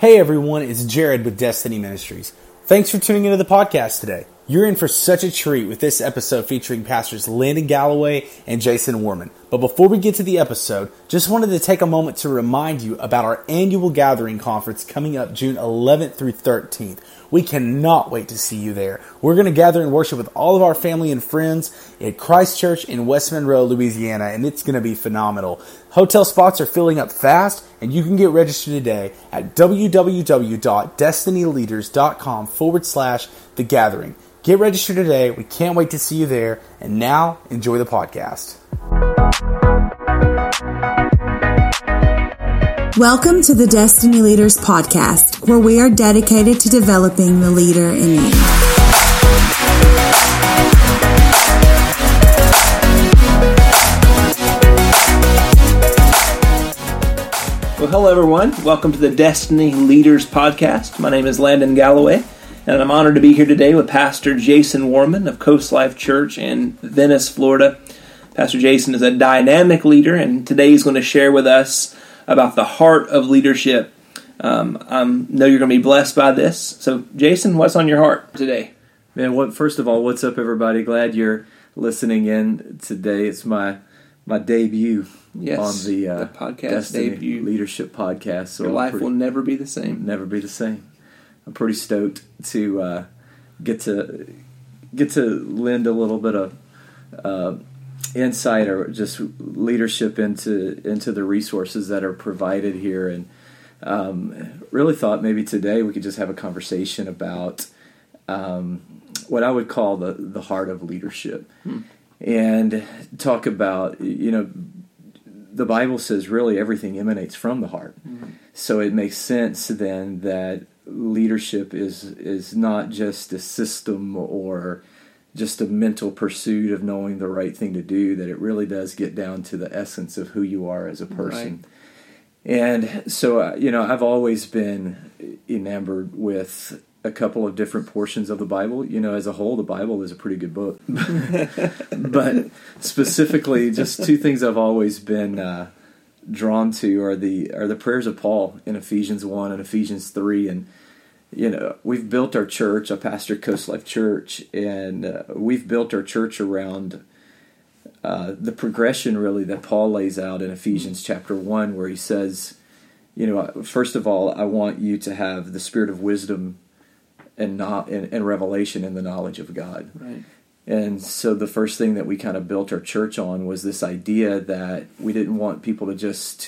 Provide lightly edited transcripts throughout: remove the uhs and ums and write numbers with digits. Hey everyone, it's Jared with Destiny Ministries. Thanks for tuning into the podcast today. You're in for such a treat with this episode featuring Pastors Landon Galloway and Jason Warman. But before we get to the episode, just wanted to take a moment to remind you about our annual gathering conference coming up June 11th through 13th. We cannot wait to see you there. We're going to gather and worship with all of our family and friends at Christ Church in West Monroe, Louisiana, and it's going to be phenomenal. Hotel spots are filling up fast, and you can get registered today at www.destinyleaders.com/thegathering. Get registered today. We can't wait to see you there. And now, enjoy the podcast. Welcome to the Destiny Leaders Podcast, where we are dedicated to developing the leader in you. Well, hello everyone. Welcome to the Destiny Leaders Podcast. My name is Landon Galloway, and I'm honored to be here today with Pastor Jason Warman of Coast Life Church in Venice, Florida. Pastor Jason is a dynamic leader, and today he's going to share with us about the heart of leadership. I know you're going to be blessed by this. So, Jason, what's on your heart today? Man, first of all, what's up, everybody? Glad you're listening in today. It's my debut on the podcast, Destiny debut. Leadership Podcast. So your life will never be the same. Never be the same. I'm pretty stoked to get to lend a little bit of insight or just leadership into the resources that are provided here, and really thought maybe today we could just have a conversation about what I would call the heart of leadership, and talk about, you know, the Bible says really everything emanates from the heart, so it makes sense then that leadership is not just a system or just a mental pursuit of knowing the right thing to do, that it really does get down to the essence of who you are as a person. Right. And so, I've always been enamored with a couple of different portions of the Bible. You know, as a whole, the Bible is a pretty good book. But specifically, just two things I've always been drawn to are the prayers of Paul in Ephesians 1 and Ephesians 3, and we've built our church. I pastor Coast Life Church, and we've built our church around the progression, really, that Paul lays out in Ephesians chapter 1, where he says, first of all, I want you to have the spirit of wisdom and revelation in the knowledge of God. Right. And so the first thing that we kind of built our church on was this idea that we didn't want people to just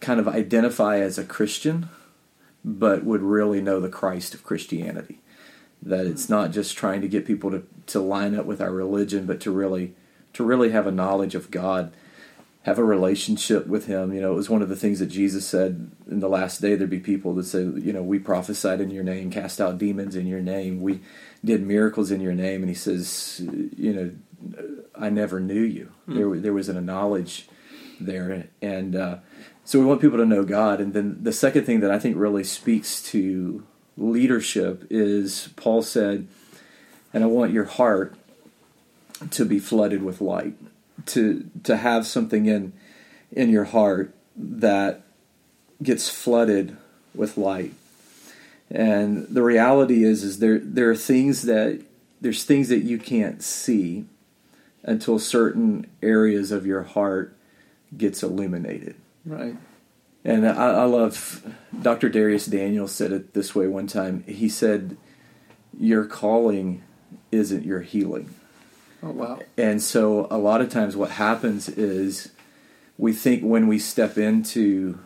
kind of identify as a Christian, but would really know the Christ of Christianity. That it's not just trying to get people to line up with our religion, but to really have a knowledge of God, have a relationship with Him. It was one of the things that Jesus said in the last day, there'd be people that say, we prophesied in your name, cast out demons in your name, we did miracles in your name. And He says, I never knew you. There was a knowledge there. And, so we want people to know God. And then the second thing that I think really speaks to leadership is Paul said, and I want your heart to be flooded with light, to have something in your heart that gets flooded with light. And the reality is there are things that you can't see until certain areas of your heart gets illuminated. Right. And I love, Dr. Darius Daniel said it this way one time. He said, your calling isn't your healing. Oh, wow. And so a lot of times what happens is we think when we step into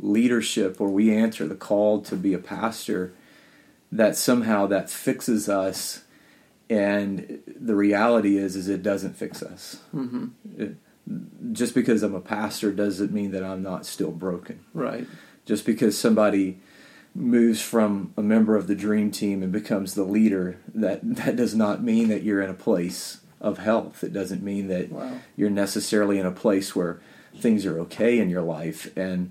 leadership or we answer the call to be a pastor, that somehow that fixes us. And the reality is it doesn't fix us. Mm-hmm. Just because I'm a pastor doesn't mean that I'm not still broken. Right. Just because somebody moves from a member of the dream team and becomes the leader, that does not mean that you're in a place of health. It doesn't mean that you're necessarily in a place where things are okay in your life. And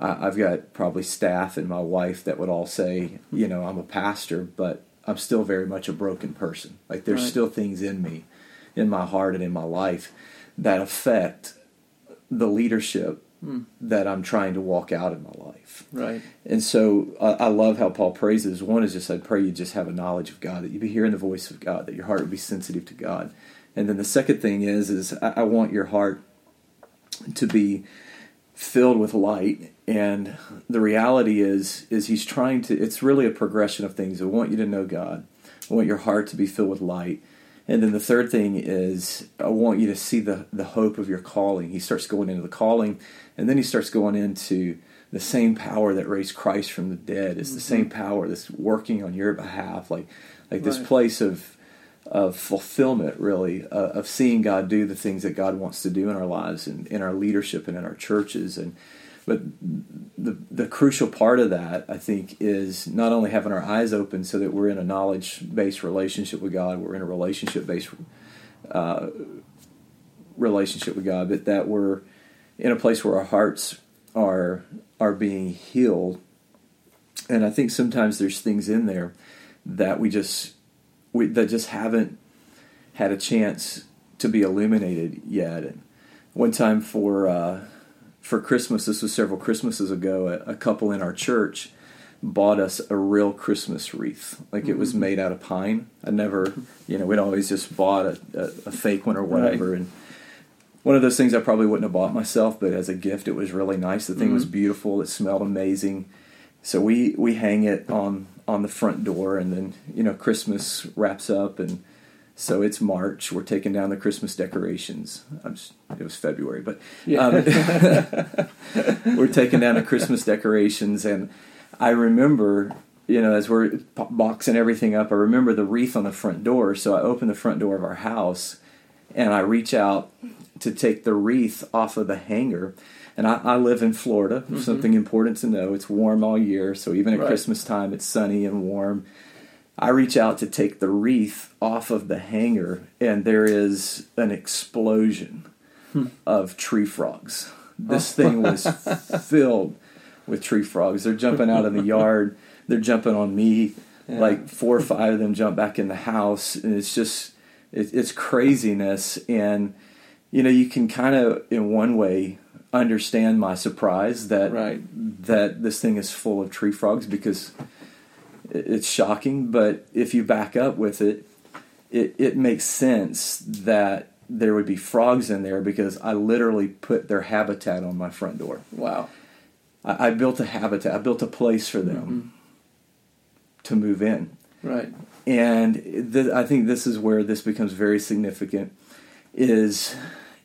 I've got probably staff and my wife that would all say, I'm a pastor, but I'm still very much a broken person. Like there's still things in me, in my heart and in my life, that affect the leadership that I'm trying to walk out in my life. Right. And so I love how Paul prays this. One is just, I pray you just have a knowledge of God, that you be hearing the voice of God, that your heart would be sensitive to God. And then the second thing is I want your heart to be filled with light. And the reality is he's trying to, it's really a progression of things. I want you to know God. I want your heart to be filled with light. And then the third thing is, I want you to see the hope of your calling. He starts going into the calling, and then he starts going into the same power that raised Christ from the dead. It's the same power that's working on your behalf, like this place of fulfillment, really, of seeing God do the things that God wants to do in our lives and in our leadership and in our churches. And but the crucial part of that, I think, is not only having our eyes open so that we're in a knowledge-based relationship with God, we're in a relationship-based relationship with God, but that we're in a place where our hearts are being healed. And I think sometimes there's things in there that we just haven't had a chance to be illuminated yet. And one time for Christmas, this was several Christmases ago, a couple in our church bought us a real Christmas wreath. Like it was made out of pine. I never, we'd always just bought a fake one or whatever. Right. And one of those things I probably wouldn't have bought myself, but as a gift, it was really nice. The thing was beautiful. It smelled amazing. So we hang it on the front door, and then, Christmas wraps up, and so it's March. We're taking down the Christmas decorations. It was February, but we're taking down the Christmas decorations. And I remember, as we're boxing everything up, I remember the wreath on the front door. So I open the front door of our house, and I reach out to take the wreath off of the hanger. And I live in Florida. Something important to know. It's warm all year, so even at Christmas time, it's sunny and warm. I reach out to take the wreath off of the hanger, and there is an explosion of tree frogs. This thing was filled with tree frogs. They're jumping out in the yard. They're jumping on me. Yeah. Like 4 or 5 of them jump back in the house, and it's just it's craziness. And you can kind of, in one way, understand my surprise that that this thing is full of tree frogs, because it's shocking. But if you back up with it, it makes sense that there would be frogs in there, because I literally put their habitat on my front door. Wow. I built a habitat. I built a place for them to move in. Right. And I think this is where this becomes very significant, is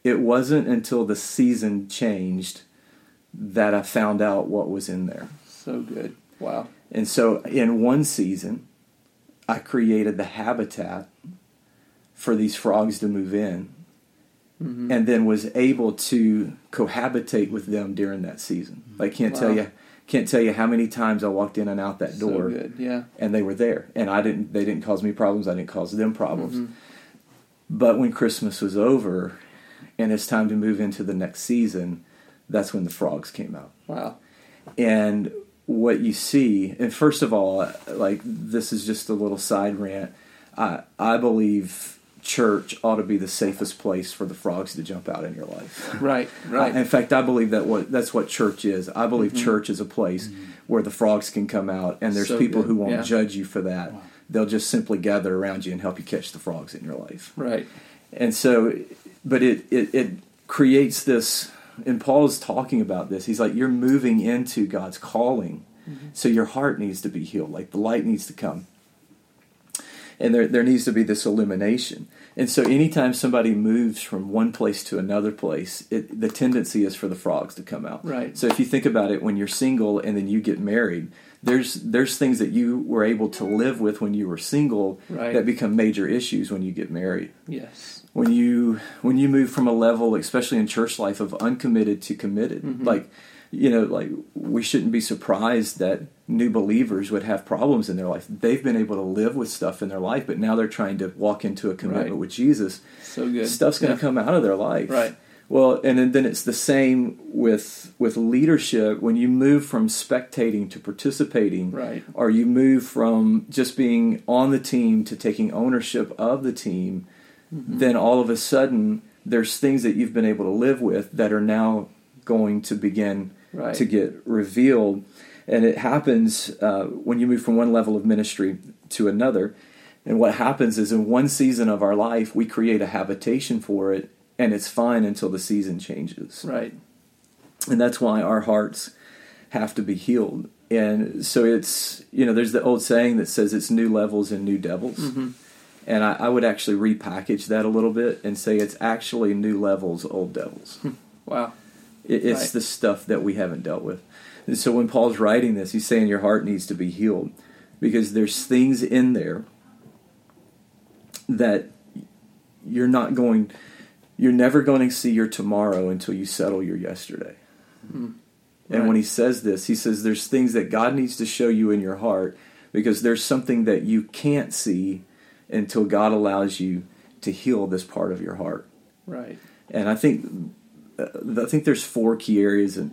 it wasn't until the season changed that I found out what was in there. So good. Wow. And so in one season, I created the habitat for these frogs to move in, and then was able to cohabitate with them during that season. I can't tell you how many times I walked in and out that door. So good. Yeah. And they were there, and they didn't cause me problems. I didn't cause them problems. But when Christmas was over and it's time to move into the next season, that's when the frogs came out. Wow. And what you see, and first of all, like, this is just a little side rant, I believe church ought to be the safest place for the frogs to jump out in your life. Right. In fact, I believe that's what church is. I believe church is a place where the frogs can come out, and there's people who won't judge you for that. Wow. They'll just simply gather around you and help you catch the frogs in your life. Right. And so, but it creates this. And Paul's talking about this. He's like, you're moving into God's calling, so your heart needs to be healed. Like, the light needs to come, and there needs to be this illumination. And so anytime somebody moves from one place to another place, the tendency is for the frogs to come out. Right. So if you think about it, when you're single and then you get married, there's things that you were able to live with when you were single that become major issues when you get married. Yes. When you move from a level, especially in church life, of uncommitted to committed, like we shouldn't be surprised that new believers would have problems in their life. They've been able to live with stuff in their life, but now they're trying to walk into a commitment with Jesus. So good. Stuff's going to come out of their life. Right. Well, and then it's the same with leadership. When you move from spectating to participating, or you move from just being on the team to taking ownership of the team, then all of a sudden there's things that you've been able to live with that are now going to begin to get revealed. And it happens when you move from one level of ministry to another. And what happens is in one season of our life, we create a habitation for it, and it's fine until the season changes. Right. And that's why our hearts have to be healed. And so it's, you know, there's the old saying that says it's new levels and new devils. Mm-hmm. And I would actually repackage that a little bit and say it's actually new levels, old devils. Wow. It's the stuff that we haven't dealt with. And so when Paul's writing this, he's saying your heart needs to be healed because there's things in there that you're never going to see your tomorrow until you settle your yesterday. Mm-hmm. And when he says this, he says there's things that God needs to show you in your heart because there's something that you can't see until God allows you to heal this part of your heart. Right. And I think there's four key areas and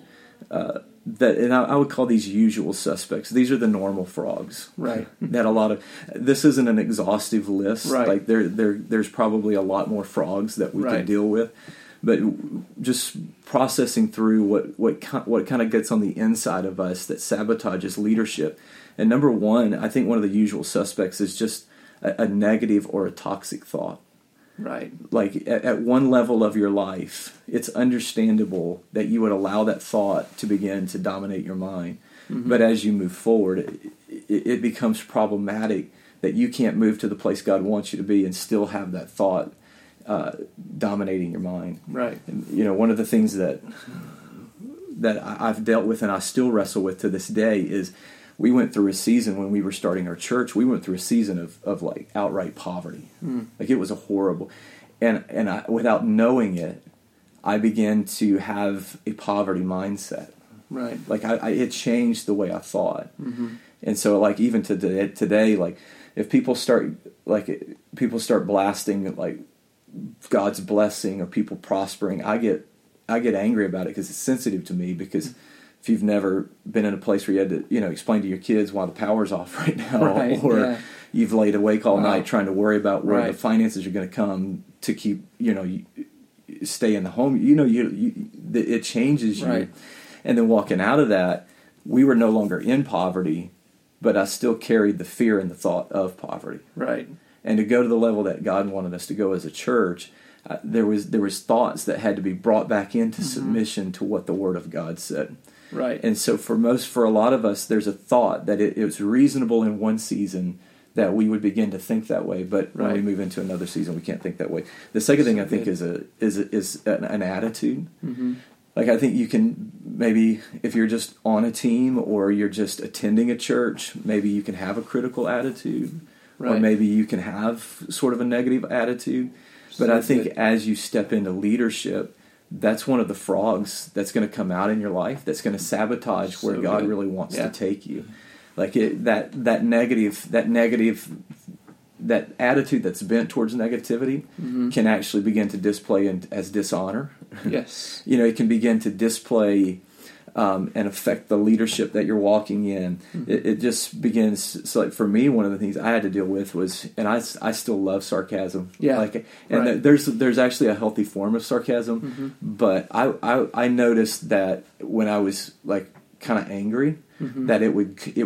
I would call these usual suspects. These are the normal frogs. Right. That this isn't an exhaustive list. Right. Like there's probably a lot more frogs that we can deal with. But just processing through what kind of gets on the inside of us that sabotages leadership. And number one, I think one of the usual suspects is just a negative or a toxic thought. Right. Like at one level of your life, it's understandable that you would allow that thought to begin to dominate your mind. Mm-hmm. But as you move forward, it becomes problematic that you can't move to the place God wants you to be and still have that thought dominating your mind. Right. And, you know, one of the things that I've dealt with and I still wrestle with to this day is we went through a season when we were starting our church. We went through a season of like outright poverty. Mm. Like it was a horrible, and I, without knowing it, I began to have a poverty mindset. Right. Like it changed the way I thought. Mm-hmm. And so like even today, like if people start blasting like God's blessing or people prospering, I get angry about it because it's sensitive to me because. Mm. If you've never been in a place where you had to, you know, explain to your kids why the power's off right now, or you've laid awake all night trying to worry about where the finances are going to come to keep, you know, you stay in the home, you know, it changes you. Right. And then walking out of that, we were no longer in poverty, but I still carried the fear and the thought of poverty. Right. And to go to the level that God wanted us to go as a church, there was thoughts that had to be brought back into mm-hmm. submission to what the Word of God said. Right. And so for a lot of us, there's a thought that it was reasonable in one season that we would begin to think that way, but when we move into another season, we can't think that way. The second thing I think is an attitude. Mm-hmm. Like I think you can maybe if you're just on a team or you're just attending a church, maybe you can have a critical attitude, or maybe you can have sort of a negative attitude. But I think as you step into leadership, that's one of the frogs that's going to come out in your life that's going to sabotage where God really wants to take you. Like that attitude that's bent towards negativity mm-hmm. can actually begin to display as dishonor. Yes. You know, it can begin to display and affect the leadership that you're walking in. Mm-hmm. It just begins. So like for me, one of the things I had to deal with was, and I still love sarcasm. Yeah. Like, and there's actually a healthy form of sarcasm, mm-hmm. but I noticed that when I was like kind of angry, mm-hmm. that it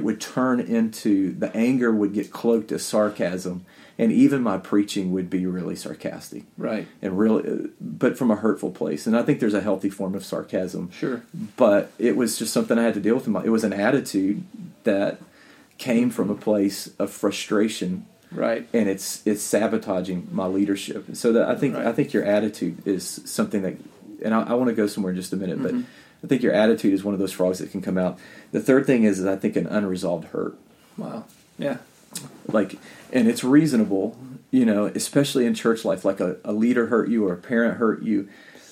would turn into the anger would get cloaked as sarcasm, and even my preaching would be really sarcastic, and really, but from a hurtful place. And I think there's a healthy form of sarcasm, sure. But it was just something I had to deal with. It was an attitude that came from a place of frustration, and it's sabotaging my leadership. So that I think your attitude is something that, and I want to go somewhere in just a minute, mm-hmm. but. I think your attitude is one of those frogs that can come out. The third thing is I think, an unresolved hurt. Wow. Yeah. Like, and it's reasonable, you know, especially in church life, like a leader hurt you or a parent hurt you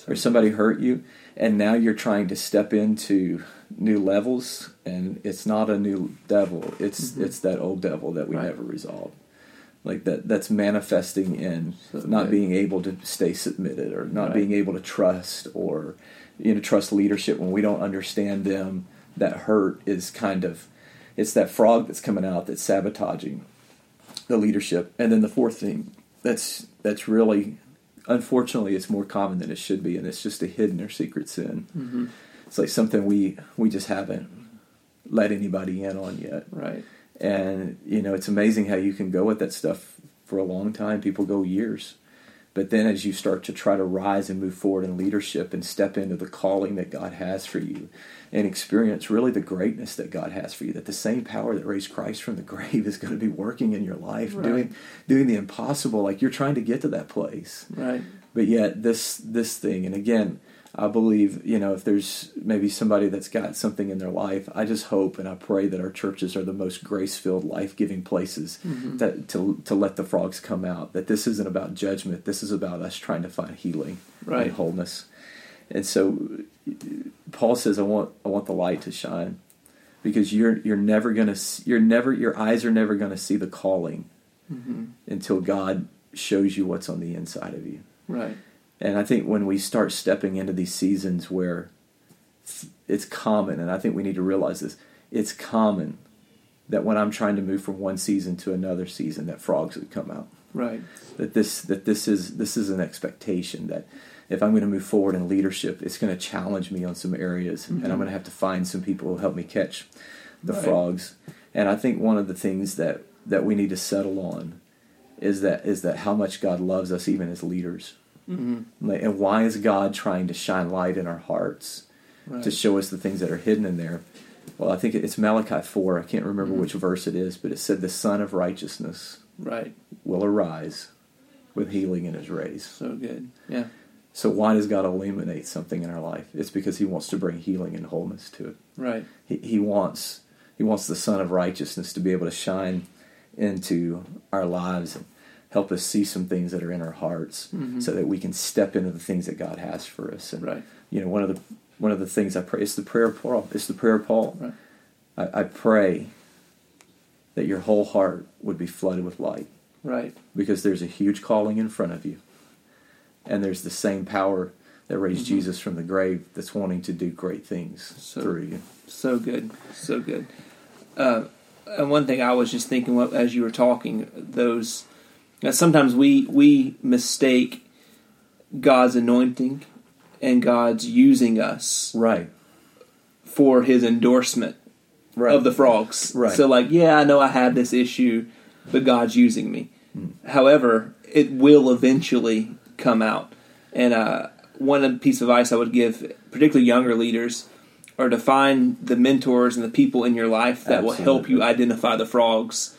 or somebody hurt you, and now you're trying to step into new levels, and it's not a new devil. It's mm-hmm. it's that old devil that we never resolved. Like that's manifesting in not being able to stay submitted or not being able to trust or... You know, trust leadership when we don't understand them. That hurt is kind of, it's that frog that's coming out that's sabotaging the leadership. And then the fourth thing that's really, unfortunately, it's more common than it should be, and it's just a hidden or secret sin. Mm-hmm. it's like something we just haven't let anybody in on yet. Right. And, you know, it's amazing how you can go with that stuff for a long time. People go years. But then as you start to try to rise and move forward in leadership and step into the calling that God has for you and experience really the greatness that God has for you, that the same power that raised Christ from the grave is going to be working in your life, right, doing the impossible. Like you're trying to get to that place. Right. But yet this thing, and again, I believe, you know, if there's maybe somebody that's got something in their life, I just hope and I pray that our churches are the most grace-filled, life-giving places mm-hmm. that to let the frogs come out, that this isn't about judgment. This is about us trying to find healing right. and wholeness. And so Paul says, I want the light to shine, because your eyes are never going to see the calling mm-hmm. until God shows you what's on the inside of you. Right. And I think when we start stepping into these seasons where it's common, and I think we need to realize this, it's common that when I'm trying to move from one season to another season, that frogs would come out. Right. That this is an expectation that if I'm going to move forward in leadership, it's going to challenge me on some areas, mm-hmm. and I'm going to have to find some people who help me catch the right. frogs. And I think one of the things that we need to settle on is that how much God loves us even as leaders. Mm-hmm. And why is God trying to shine light in our hearts right. to show us the things that are hidden in there? Well, I think it's Malachi 4. I can't remember mm-hmm. which verse it is, but it said the Son of Righteousness right. will arise with healing in his rays. So good. Yeah. So why does God illuminate something in our life? It's because he wants to bring healing and wholeness to it. Right. He wants the Son of Righteousness to be able to shine into our lives. Help us see some things that are in our hearts mm-hmm. so that we can step into the things that God has for us. And, right. you know, one of the things I pray, it's the prayer of Paul. Right. I pray that your whole heart would be flooded with light. Right. Because there's a huge calling in front of you. And there's the same power that raised mm-hmm. Jesus from the grave that's wanting to do great things through you. So good. So good. And one thing I was just thinking as you were talking, those... Now, sometimes we mistake God's anointing and God's using us right. for his endorsement right. of the frogs. Right. So like, yeah, I know I have this issue, but God's using me. Mm. However, it will eventually come out. And one piece of advice I would give, particularly younger leaders, are to find the mentors and the people in your life that Absolutely. Will help you identify the frogs.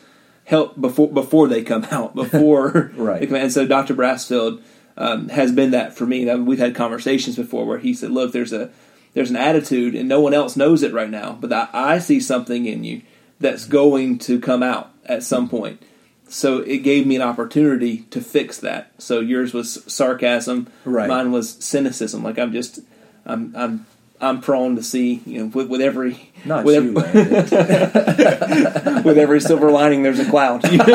Help before they come out, before right. they come out. And so Dr. Brassfield has been that for me. I mean, we've had conversations before where he said, "Look, there's an attitude, and no one else knows it right now, but I see something in you that's going to come out at some point." So it gave me an opportunity to fix that. So yours was sarcasm, right. mine was cynicism. Like I'm prone to see, you know, with every silver lining, there's a cloud, right.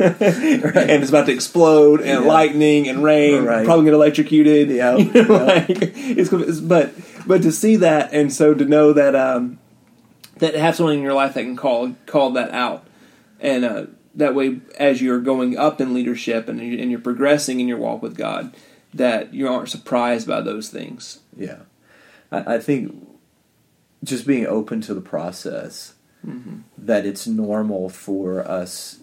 and it's about to explode, and yeah. lightning and rain, right. probably get electrocuted. Yeah, you know, yeah. Like, it's, but to see that, and so to know that have someone in your life that can call that out, and that way, as you're going up in leadership and you're progressing in your walk with God, that you aren't surprised by those things. Yeah. I think just being open to the process, mm-hmm. that it's normal for us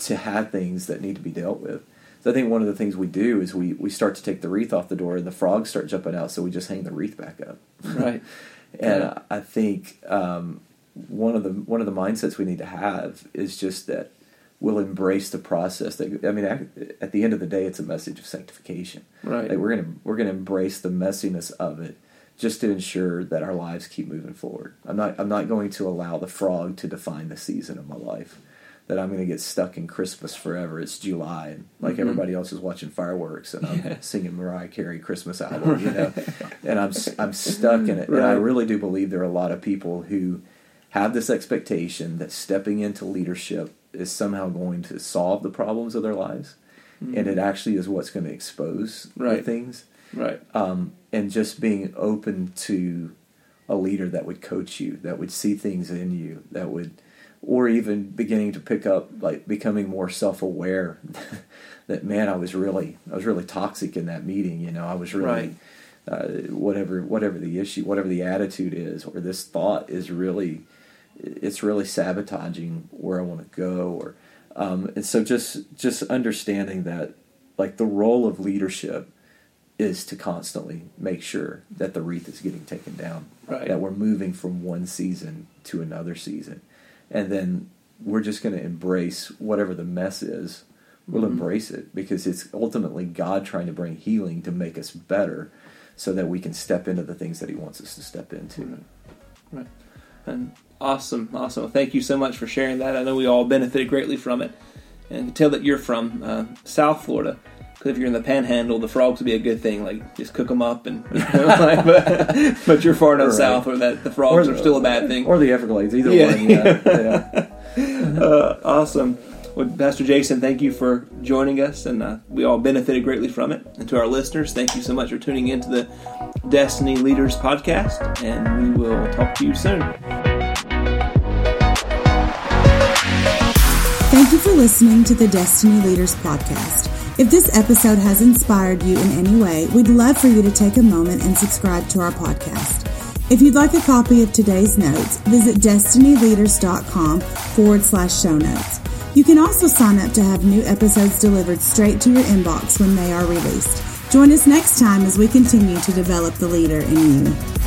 to have things that need to be dealt with. So I think one of the things we do is we start to take the wreath off the door and the frogs start jumping out, so we just hang the wreath back up. Right. And yeah. I think one of the mindsets we need to have is just that we'll embrace the process. That, I mean, at the end of the day, it's a message of sanctification. Right. Like we're gonna embrace the messiness of it, just to ensure that our lives keep moving forward. I'm not going to allow the frog to define the season of my life. That I'm going to get stuck in Christmas forever. It's July, and like mm-hmm. everybody else is watching fireworks, and I'm yeah. singing Mariah Carey Christmas album, right. you know. And I'm stuck in it. Right. And I really do believe there are a lot of people who have this expectation that stepping into leadership is somehow going to solve the problems of their lives, mm-hmm. and it actually is what's going to expose right. the things. Right. And just being open to a leader that would coach you, that would see things in you, that would, or even beginning to pick up, like becoming more self-aware that, man, I was really toxic in that meeting. You know, I was really, right. whatever the issue, whatever the attitude is, or this thought is really, it's really sabotaging where I want to go, or and so just understanding that, like, the role of leadership is to constantly make sure that the wreath is getting taken down, right, that we're moving from one season to another season, and then we're just going to embrace whatever the mess is. We'll mm-hmm. embrace it, because it's ultimately God trying to bring healing to make us better, so that we can step into the things that He wants us to step into. Right. And awesome. Thank you so much for sharing that. I know we all benefited greatly from it, and I can tell that you're from South Florida. Because if you're in the Panhandle, the frogs would be a good thing. Like, just cook them up, and but you're far enough right. south where that the frogs are still a bad thing. Or the Everglades, either yeah. one. Yeah. Awesome. Well, Pastor Jason, thank you for joining us, and we all benefited greatly from it. And to our listeners, thank you so much for tuning in to the Destiny Leaders Podcast, and we will talk to you soon. Thank you for listening to the Destiny Leaders Podcast. If this episode has inspired you in any way, we'd love for you to take a moment and subscribe to our podcast. If you'd like a copy of today's notes, visit destinyleaders.com/show notes. You can also sign up to have new episodes delivered straight to your inbox when they are released. Join us next time as we continue to develop the leader in you.